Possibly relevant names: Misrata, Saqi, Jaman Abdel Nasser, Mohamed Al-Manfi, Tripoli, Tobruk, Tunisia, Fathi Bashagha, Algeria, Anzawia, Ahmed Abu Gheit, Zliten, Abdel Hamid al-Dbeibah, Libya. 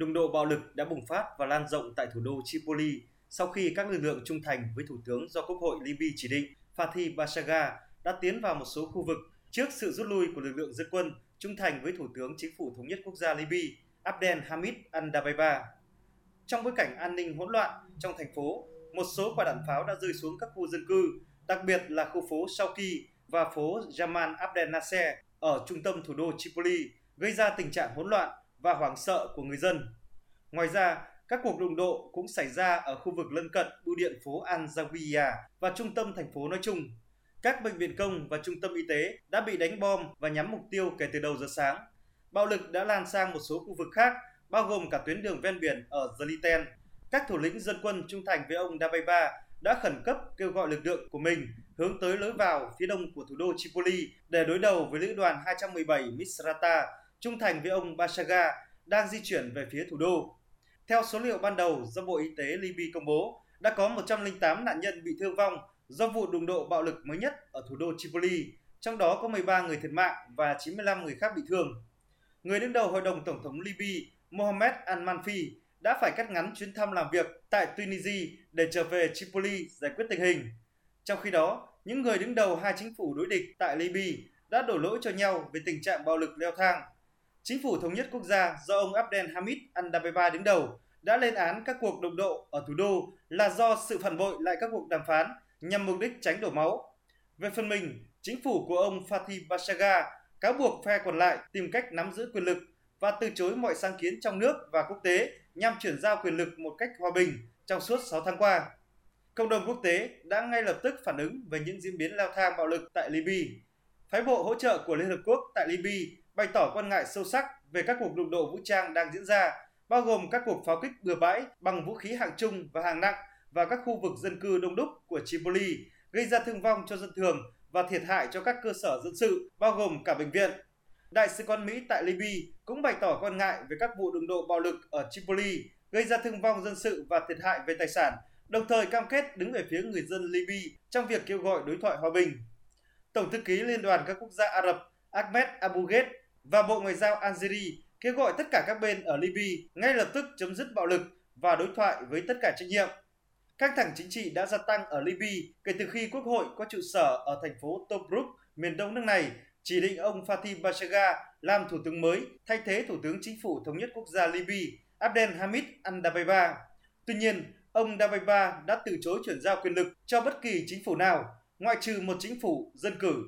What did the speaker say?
Đụng độ bạo lực đã bùng phát và lan rộng tại thủ đô Tripoli sau khi các lực lượng trung thành với thủ tướng do Quốc hội Libya chỉ định Fathi Bashagha đã tiến vào một số khu vực trước sự rút lui của lực lượng dân quân trung thành với Thủ tướng Chính phủ Thống nhất Quốc gia Libya Abdel Hamid al-Dbeibah. Trong bối cảnh an ninh hỗn loạn trong thành phố, một số quả đạn pháo đã rơi xuống các khu dân cư, đặc biệt là khu phố Saqi và phố Jaman Abdel Nasser ở trung tâm thủ đô Tripoli, gây ra tình trạng hỗn loạn và hoảng sợ của người dân. Ngoài ra, các cuộc đụng độ cũng xảy ra ở khu vực lân cận bưu điện phố Anzawia và trung tâm thành phố nói chung. Các bệnh viện công và trung tâm y tế đã bị đánh bom và nhắm mục tiêu kể từ đầu giờ sáng. Bạo lực đã lan sang một số khu vực khác, bao gồm cả tuyến đường ven biển ở Zliten. Các thủ lĩnh dân quân trung thành với ông Dbeibah đã khẩn cấp kêu gọi lực lượng của mình hướng tới lối vào phía đông của thủ đô Tripoli để đối đầu với lữ đoàn 217 Misrata trung thành với ông Bashagha đang di chuyển về phía thủ đô. Theo số liệu ban đầu do Bộ Y tế Libya công bố, đã có 108 nạn nhân bị thương vong do vụ đụng độ bạo lực mới nhất ở thủ đô Tripoli, trong đó có 13 người thiệt mạng và 95 người khác bị thương. Người đứng đầu Hội đồng Tổng thống Libya Mohamed Al-Manfi đã phải cắt ngắn chuyến thăm làm việc tại Tunisia để trở về Tripoli giải quyết tình hình. Trong khi đó, những người đứng đầu hai chính phủ đối địch tại Libya đã đổ lỗi cho nhau về tình trạng bạo lực leo thang. Chính phủ Thống nhất Quốc gia do ông Abdel Hamid al-Dbeibah đứng đầu đã lên án các cuộc đụng độ ở thủ đô là do sự phản bội lại các cuộc đàm phán nhằm mục đích tránh đổ máu. Về phần mình, chính phủ của ông Fathi Bashagha cáo buộc phe còn lại tìm cách nắm giữ quyền lực và từ chối mọi sáng kiến trong nước và quốc tế nhằm chuyển giao quyền lực một cách hòa bình trong suốt 6 tháng qua. Cộng đồng quốc tế đã ngay lập tức phản ứng về những diễn biến leo thang bạo lực tại Libya. Phái bộ hỗ trợ của Liên Hợp Quốc tại Libya bày tỏ quan ngại sâu sắc về các cuộc đụng độ vũ trang đang diễn ra, bao gồm các cuộc pháo kích bừa bãi bằng vũ khí hạng trung và hạng nặng vào các khu vực dân cư đông đúc của Tripoli, gây ra thương vong cho dân thường và thiệt hại cho các cơ sở dân sự, bao gồm cả bệnh viện. Đại sứ quán Mỹ tại Libya cũng bày tỏ quan ngại về các vụ đụng độ bạo lực ở Tripoli, gây ra thương vong dân sự và thiệt hại về tài sản, đồng thời cam kết đứng về phía người dân Libya trong việc kêu gọi đối thoại hòa bình. Tổng thư ký Liên đoàn các quốc gia Ả Rập Ahmed Abu Gheit và Bộ Ngoại giao Algeria kêu gọi tất cả các bên ở Libya ngay lập tức chấm dứt bạo lực và đối thoại với tất cả trách nhiệm. Căng thẳng chính trị đã gia tăng ở Libya kể từ khi Quốc hội có trụ sở ở thành phố Tobruk, miền đông nước này, chỉ định ông Fathi Bashagha làm thủ tướng mới thay thế Thủ tướng Chính phủ Thống nhất Quốc gia Libya Abdel Hamid al-Dbeibah. Tuy nhiên, ông Dbeibah đã từ chối chuyển giao quyền lực cho bất kỳ chính phủ nào, ngoại trừ một chính phủ dân cử.